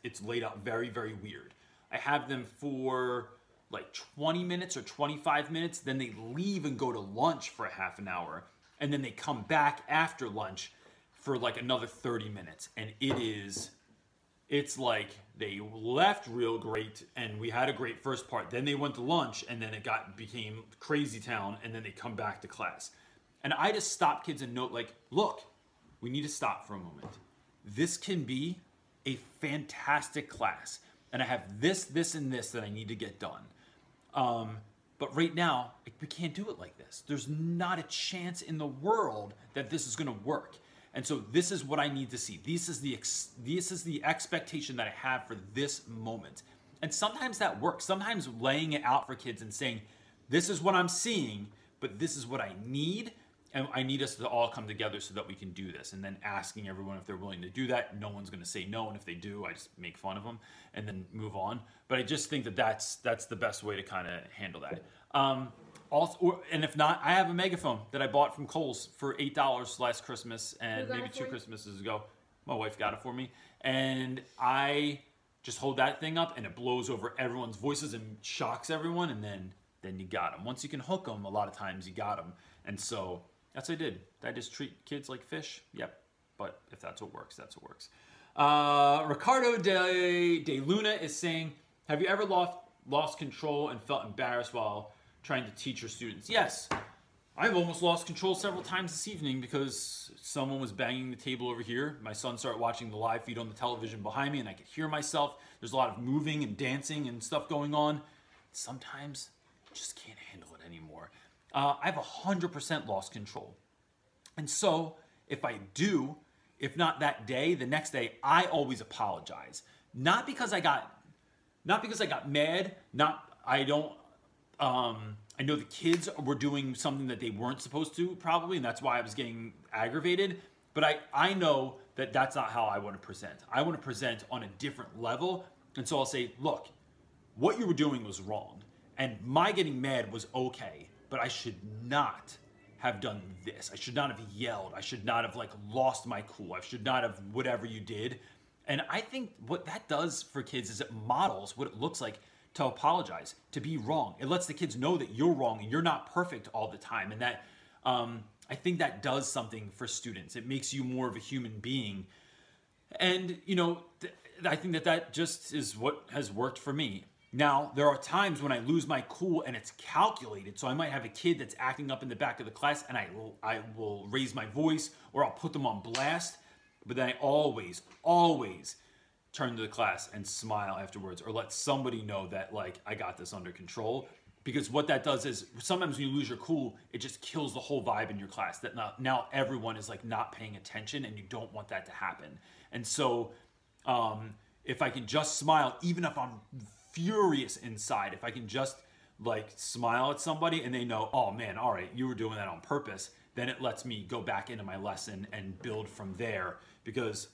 it's laid out very, very weird. I have them for like 20 minutes or 25 minutes. Then they leave and go to lunch for half an hour. And then they come back after lunch for like another 30 minutes. And it's like they left real great and we had a great first part. Then they went to lunch and then it became crazy town, and then they come back to class. And I just stop kids and note, like, look, we need to stop for a moment. This can be a fantastic class. And I have this, and this that I need to get done. But right now, like, we can't do it like this. There's not a chance in the world that this is going to work. And so this is what I need to see. This is the expectation that I have for this moment. And sometimes that works. Sometimes laying it out for kids and saying, this is what I'm seeing, but this is what I need. and I need us to all come together so that we can do this. And then asking everyone if they're willing to do that. No one's going to say no, and if they do, I just make fun of them and then move on. But I just think that that's the best way to kind of handle that. Also, and if not, I have a megaphone that I bought from Kohl's for $8 last Christmas and maybe two Christmases ago. My wife got it for me, and I just hold that thing up, and it blows over everyone's voices and shocks everyone, and then you got them. Once you can hook them, a lot of times you got them, and so that's what I did. Did I just treat kids like fish? Yep, but if that's what works, that's what works. Ricardo de Luna is saying, have you ever lost control and felt embarrassed while trying to teach your students? Yes, I've almost lost control several times this evening because someone was banging the table over here. My son started watching the live feed on the television behind me, and I could hear myself. There's a lot of moving and dancing and stuff going on. Sometimes I just can't handle it anymore. I've 100% lost control. And so if I do, if not that day, the next day, I always apologize. Not because I got mad, I know the kids were doing something that they weren't supposed to probably, and that's why I was getting aggravated, but I know that that's not how I want to present. I want to present on a different level, and so I'll say, look, what you were doing was wrong, and my getting mad was okay, but I should not have done this. I should not have yelled. I should not have lost my cool. I should not have whatever you did, and I think what that does for kids is it models what it looks like to apologize, to be wrong. It lets the kids know that you're wrong and you're not perfect all the time, and that I think that does something for students. It makes you more of a human being, and I think that just is what has worked for me. Now, there are times when I lose my cool and it's calculated, so I might have a kid that's acting up in the back of the class, and I will raise my voice, or I'll put them on blast, but then I always turn to the class and smile afterwards, or let somebody know that I got this under control, because what that does is sometimes when you lose your cool, it just kills the whole vibe in your class, that now everyone is not paying attention, and you don't want that to happen. And so if I can just smile, even if I'm furious inside, if I can just smile at somebody and they know, oh man, all right, you were doing that on purpose, then it lets me go back into my lesson and build from there, because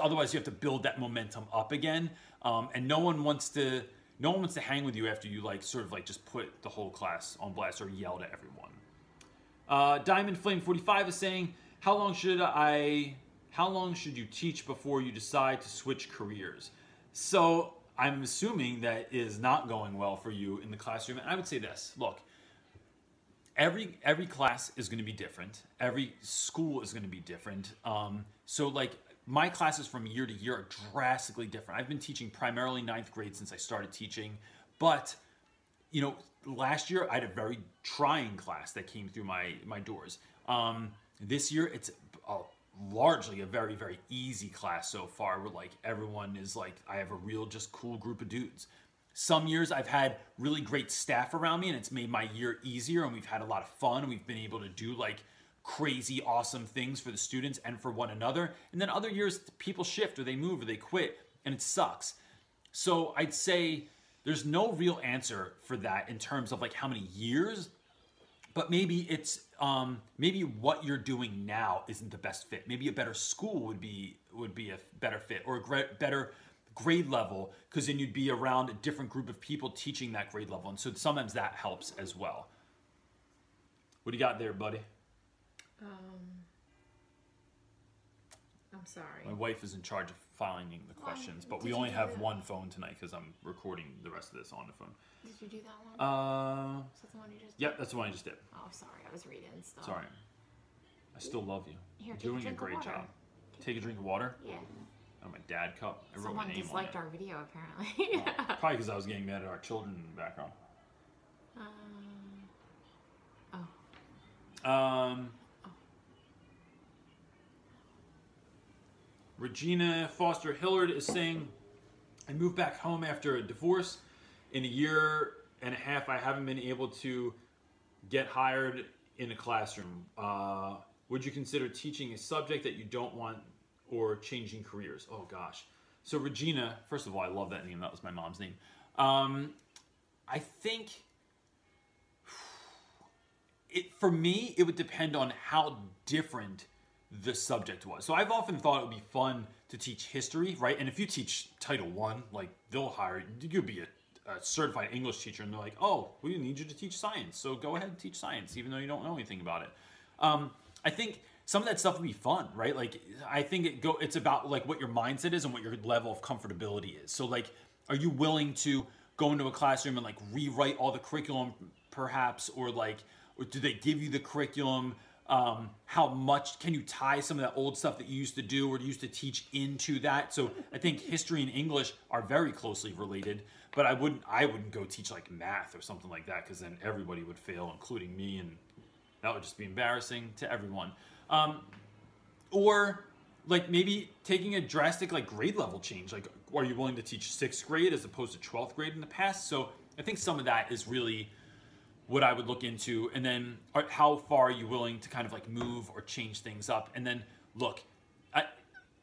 otherwise you have to build that momentum up again, and no one wants to hang with you after you just put the whole class on blast or yelled at everyone. Diamond Flame 45 is saying, how long should you teach before you decide to switch careers? So I'm assuming that is not going well for you in the classroom, and I would say this: look, every class is going to be different, every school is going to be different, so my classes from year to year are drastically different. I've been teaching primarily 9th grade since I started teaching, but last year I had a very trying class that came through my doors. This year it's largely a very, very easy class so far, where everyone is I have a real just cool group of dudes. Some years I've had really great staff around me, and it's made my year easier, and we've had a lot of fun, and we've been able to do crazy awesome things for the students and for one another. And then other years people shift, or they move, or they quit, and it sucks. So I'd say there's no real answer for that in terms of how many years, but maybe it's maybe what you're doing now isn't the best fit. Maybe a better school would be a better fit, or a better grade level, because then you'd be around a different group of people teaching that grade level, and so sometimes that helps as well. What do you got there, buddy? I'm sorry. My wife is in charge of finding the questions, but we only have one phone tonight because I'm recording the rest of this on the phone. Did you do that one? Is that the one you just did? Yep, that's the one I just did. Oh, sorry. I was reading stuff. Sorry. I still love you. You're doing a great job. Take a drink of water? Yeah. Out of my dad cup. I wrote my name on it. Someone disliked our video, apparently. Yeah. Probably because I was getting mad at our children in the background. Regina Foster Hillard is saying, I moved back home after a divorce. In a year and a half, I haven't been able to get hired in a classroom. Would you consider teaching a subject that you don't want, or changing careers? Oh gosh. So Regina, first of all, I love that name. That was my mom's name. I think for me, it would depend on how different the subject was. So I've often thought it would be fun to teach history, right? And if you teach Title I, like, they'll hire you. You'll be a certified English teacher, and they're like, oh, we need you to teach science, so go ahead and teach science, even though you don't know anything about it. I think some of that stuff would be fun, right? Like, I think it's about, like, what your mindset is and what your level of comfortability is. So, like, are you willing to go into a classroom and, like, rewrite all the curriculum, perhaps, or, like, or do they give you the curriculum? How much can you tie some of that old stuff that you used to do or used to teach into that? So I think history and English are very closely related, but I wouldn't go teach like math or something like that, because then everybody would fail, including me, and that would just be embarrassing to everyone. Or like maybe taking a drastic like grade level change, like are you willing to teach 6th grade as opposed to 12th grade in the past? So I think some of that is really what I would look into, and then how far are you willing to kind of like move or change things up? And then look,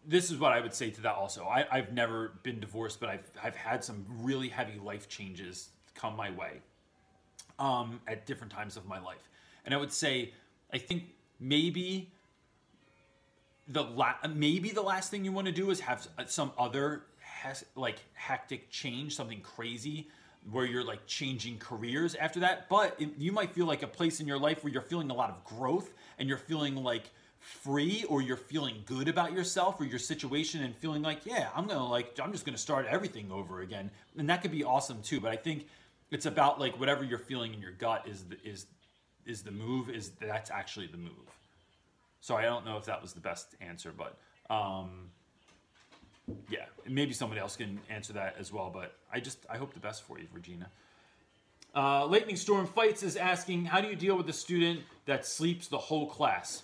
this is what I would say to that also. I've never been divorced, but I've had some really heavy life changes come my way at different times of my life. And I would say, I think maybe the last thing you want to do is have some other like hectic change, something crazy, where you're like changing careers after that. But you might feel like a place in your life where you're feeling a lot of growth and you're feeling like free, or you're feeling good about yourself or your situation and feeling like, yeah, I'm just gonna start everything over again. And that could be awesome too. But I think it's about like whatever you're feeling in your gut is actually the move. So I don't know if that was the best answer, but yeah, maybe somebody else can answer that as well, but I hope the best for you, Regina. Lightning Storm Fights is asking, how do you deal with a student that sleeps the whole class?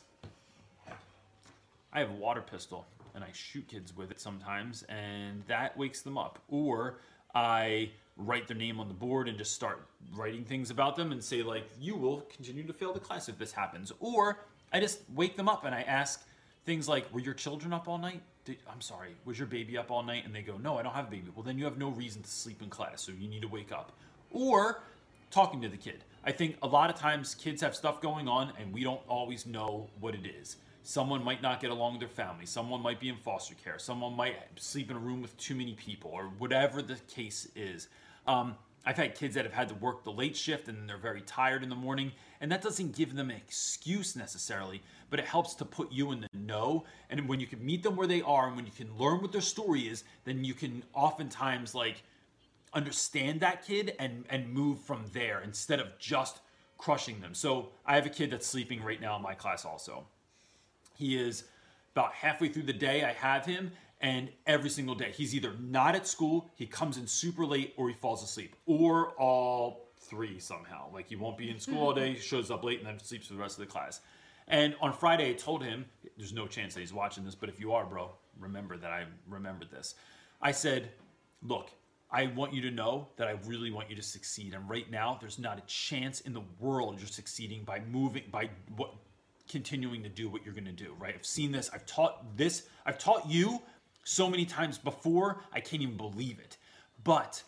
I have a water pistol, and I shoot kids with it sometimes, and that wakes them up. Or I write their name on the board and just start writing things about them and say, like, you will continue to fail the class if this happens. Or I just wake them up and I ask things like, were your children up all night? I'm sorry, was your baby up all night? And they go, no, I don't have a baby. Well, then you have no reason to sleep in class, so you need to wake up. Or talking to the kid. I think a lot of times kids have stuff going on and we don't always know what it is. Someone might not get along with their family. Someone might be in foster care. Someone might sleep in a room with too many people, or whatever the case is. I've had kids that have had to work the late shift and they're very tired in the morning, and that doesn't give them an excuse necessarily, but it helps to put you in the know. And when you can meet them where they are and when you can learn what their story is, then you can oftentimes like understand that kid and move from there instead of just crushing them. So I have a kid that's sleeping right now in my class also. He is about halfway through the day I have him, and every single day, he's either not at school, he comes in super late, or he falls asleep, or all three somehow. Like, he won't be in school all day, shows up late, and then sleeps for the rest of the class. And on Friday, I told him, there's no chance that he's watching this, but if you are, bro, remember that I remembered this. I said, look, I want you to know that I really want you to succeed. And right now, there's not a chance in the world you're succeeding by moving, continuing to do what you're gonna do, right? I've seen this, I've taught this, I've taught you so many times before, I can't even believe it. But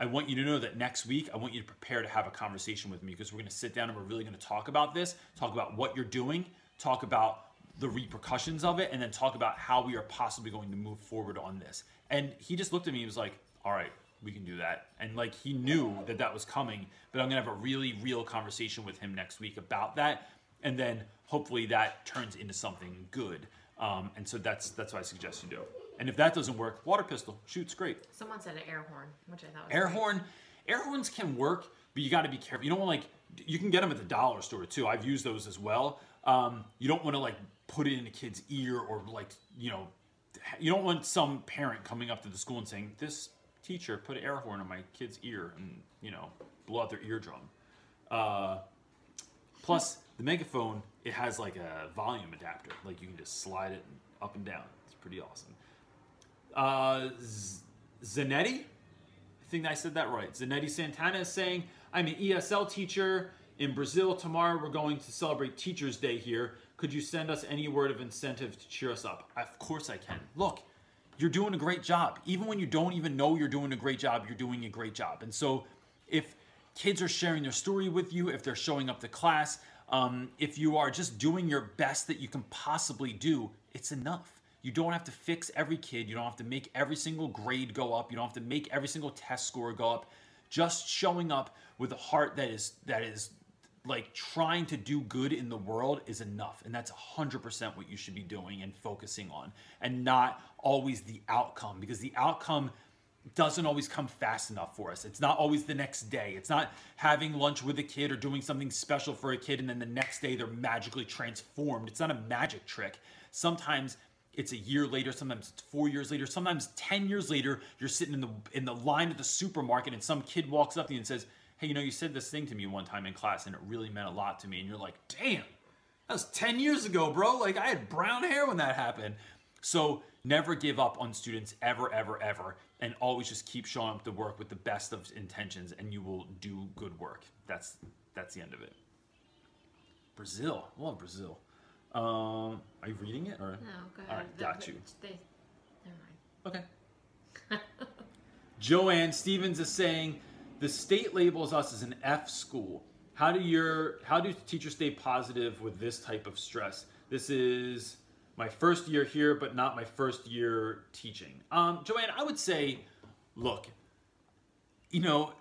I want you to know that next week, I want you to prepare to have a conversation with me, because we're gonna sit down and we're really gonna talk about this, talk about what you're doing, talk about the repercussions of it, and then talk about how we are possibly going to move forward on this. And he just looked at me, he was like, all right, we can do that. And like, he knew that that was coming, but I'm gonna have a really real conversation with him next week about that. And then hopefully that turns into something good. And so that's what I suggest you do. And if that doesn't work, water pistol, shoots great. Someone said an air horn, which I thought was air horn. Air horns can work, but you got to be careful. You don't want like, you can get them at the dollar store too. I've used those as well. You don't want to like put it in a kid's ear, or like, you know, you don't want some parent coming up to the school and saying, this teacher put an air horn on my kid's ear, and, you know, blow out their eardrum. Plus the megaphone, it has like a volume adapter. Like, you can just slide it up and down. It's pretty awesome. Zanetti? I think I said that right. Zanetti Santana is saying, I'm an ESL teacher in Brazil. Tomorrow we're going to celebrate Teachers Day here. Could you send us any word of incentive to cheer us up? Of course I can. Look, you're doing a great job. Even when you don't even know you're doing a great job, you're doing a great job. And so if kids are sharing their story with you, if they're showing up to class, If you are just doing your best that you can possibly do, it's enough. You don't have to fix every kid. You don't have to make every single grade go up. You don't have to make every single test score go up. Just showing up with a heart that is like trying to do good in the world is enough. And that's 100% what you should be doing and focusing on, and not always the outcome, because the outcome doesn't always come fast enough for us. It's not always the next day. It's not having lunch with a kid or doing something special for a kid and then the next day they're magically transformed. It's not a magic trick. Sometimes it's a year later, sometimes it's 4 years later, sometimes 10 years later, you're sitting in the line at the supermarket and some kid walks up to you and says, "Hey, you know, you said this thing to me one time in class and it really meant a lot to me." And you're like, "Damn, that was 10 years ago, bro. Like, I had brown hair when that happened." So never give up on students ever, ever, ever. And always just keep showing up to work with the best of intentions and you will do good work. That's the end of it. Brazil, I love Brazil. Are you reading it or? No, go ahead. All right, got you. Never mind. Okay. Joanne Stevens is saying, the state labels us as an F school. How do teachers stay positive with this type of stress? This is my first year here, but not my first year teaching. Joanne, I would say, look, you know,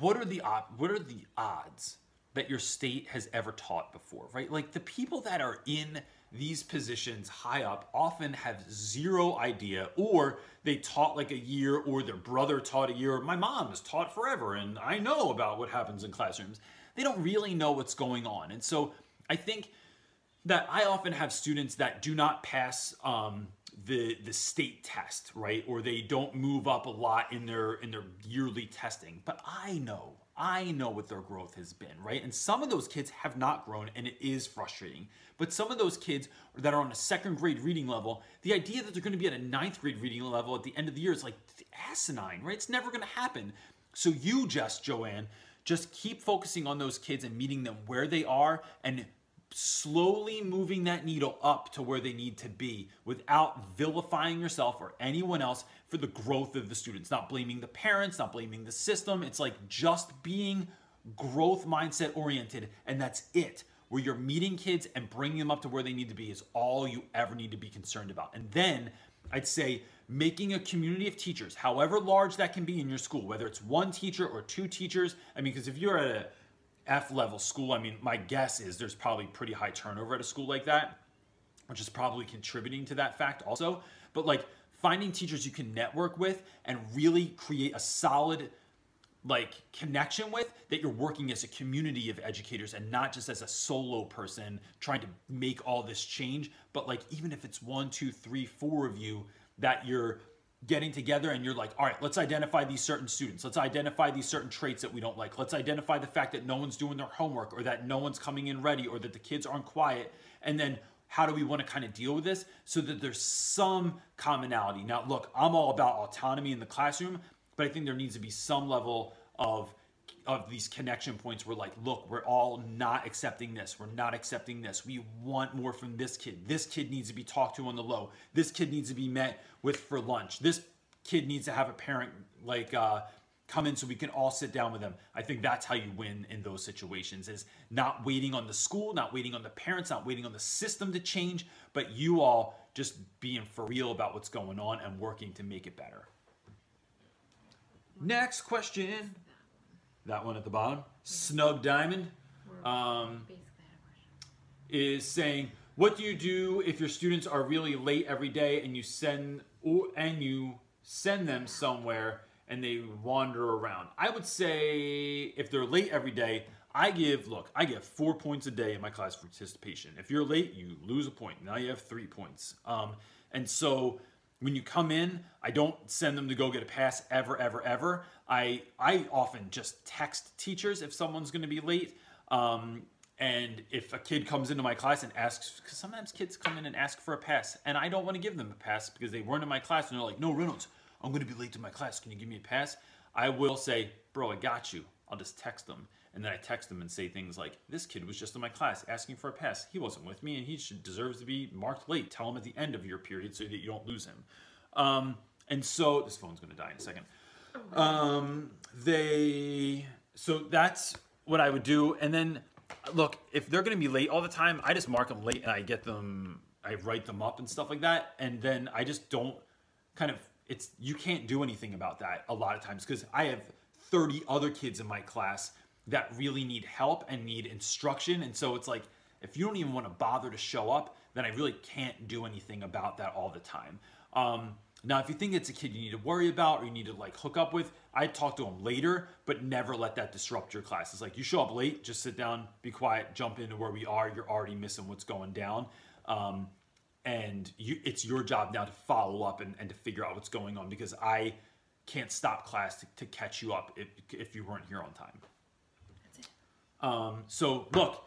what are the odds that your state has ever taught before, right? Like, the people that are in these positions high up often have zero idea, or they taught like a year, or their brother taught a year, or my mom has taught forever and I know about what happens in classrooms. They don't really know what's going on. And so I think that I often have students that do not pass the state test, right? Or they don't move up a lot in their yearly testing. But I know what their growth has been, right? And some of those kids have not grown, and it is frustrating. But some of those kids that are on a second grade reading level, the idea that they're gonna be at a ninth grade reading level at the end of the year is like asinine, right? It's never gonna happen. So you just, Joanne, just keep focusing on those kids and meeting them where they are and slowly moving that needle up to where they need to be without vilifying yourself or anyone else for the growth of the students. Not blaming the parents, not blaming the system. It's like just being growth mindset oriented, and that's it. Where you're meeting kids and bringing them up to where they need to be is all you ever need to be concerned about. And then I'd say making a community of teachers, however large that can be in your school, whether it's one teacher or two teachers. I mean, because if you're at a F level school, I mean, my guess is there's probably pretty high turnover at a school like that, which is probably contributing to that fact also. But like finding teachers you can network with and really create a solid like connection with, that you're working as a community of educators and not just as a solo person trying to make all this change. But like, even if it's 1, 2, 3, 4 of you that you're getting together and you're like, all right, let's identify these certain students. Let's identify these certain traits that we don't like. Let's identify the fact that no one's doing their homework, or that no one's coming in ready, or that the kids aren't quiet. And then how do we want to kind of deal with this so that there's some commonality? Now, look, I'm all about autonomy in the classroom, but I think there needs to be some level of these connection points where like, look, we're all not accepting this. We're not accepting this. We want more from this kid. This kid needs to be talked to on the low. This kid needs to be met with for lunch. This kid needs to have a parent like come in so we can all sit down with them. I think that's how you win in those situations, is not waiting on the school, not waiting on the parents, not waiting on the system to change, but you all just being for real about what's going on and working to make it better. Next question. That one at the bottom, yeah. Snug Diamond, is saying, "What do you do if your students are really late every day and you send them somewhere and they wander around?" I would say if they're late every day, I give 4 points a day in my class for participation. If you're late, you lose a point. Now you have 3 points. And so when you come in, I don't send them to go get a pass ever, ever, ever. I often just text teachers if someone's going to be late. And if a kid comes into my class and asks, because sometimes kids come in and ask for a pass, and I don't want to give them a pass because they weren't in my class, and they're like, "No, Reynolds, I'm going to be late to my class. Can you give me a pass?" I will say, "Bro, I got you." I'll just text them. And then I text them and say things like, "This kid was just in my class asking for a pass. He wasn't with me and he deserves to be marked late. Tell him at the end of your period so that you don't lose him." And so, this phone's going to die in a second. So that's what I would do. And then Look, if they're going to be late all the time, I just mark them late and I get them, I write them up and stuff like that. And then I just don't kind of, it's, you can't do anything about that a lot of times because I have 30 other kids in my class that really need help and need instruction. And so it's like, if you don't even want to bother to show up, then I really can't do anything about that all the time. Now, if you think it's a kid you need to worry about or you need to like hook up with, I talk to them later, but never let that disrupt your class. It's like you show up late, just sit down, be quiet, jump into where we are. You're already missing what's going down. And it's your job now to follow up and to figure out what's going on because I can't stop class to catch you up if you weren't here on time. That's it. So look,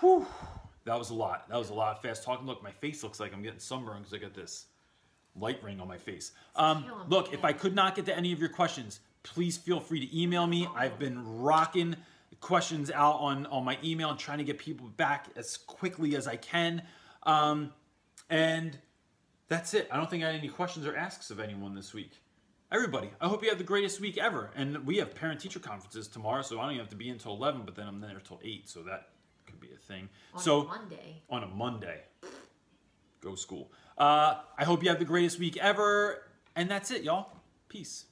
whew, that was a lot. That was a lot of fast talking. Look, my face looks like I'm getting sunburned because I got this light ring on my face. Look, if I could not get to any of your questions, please feel free to email me. I've been rocking questions out on my email and trying to get people back as quickly as I can. And that's it. I don't think I had any questions or asks of anyone this week. Everybody, I hope you have the greatest week ever. And we have parent-teacher conferences tomorrow, so I don't even have to be until 11, but then I'm there until 8, so that could be a thing. On a Monday. Go school. I hope you have the greatest week ever. And that's it, y'all. Peace.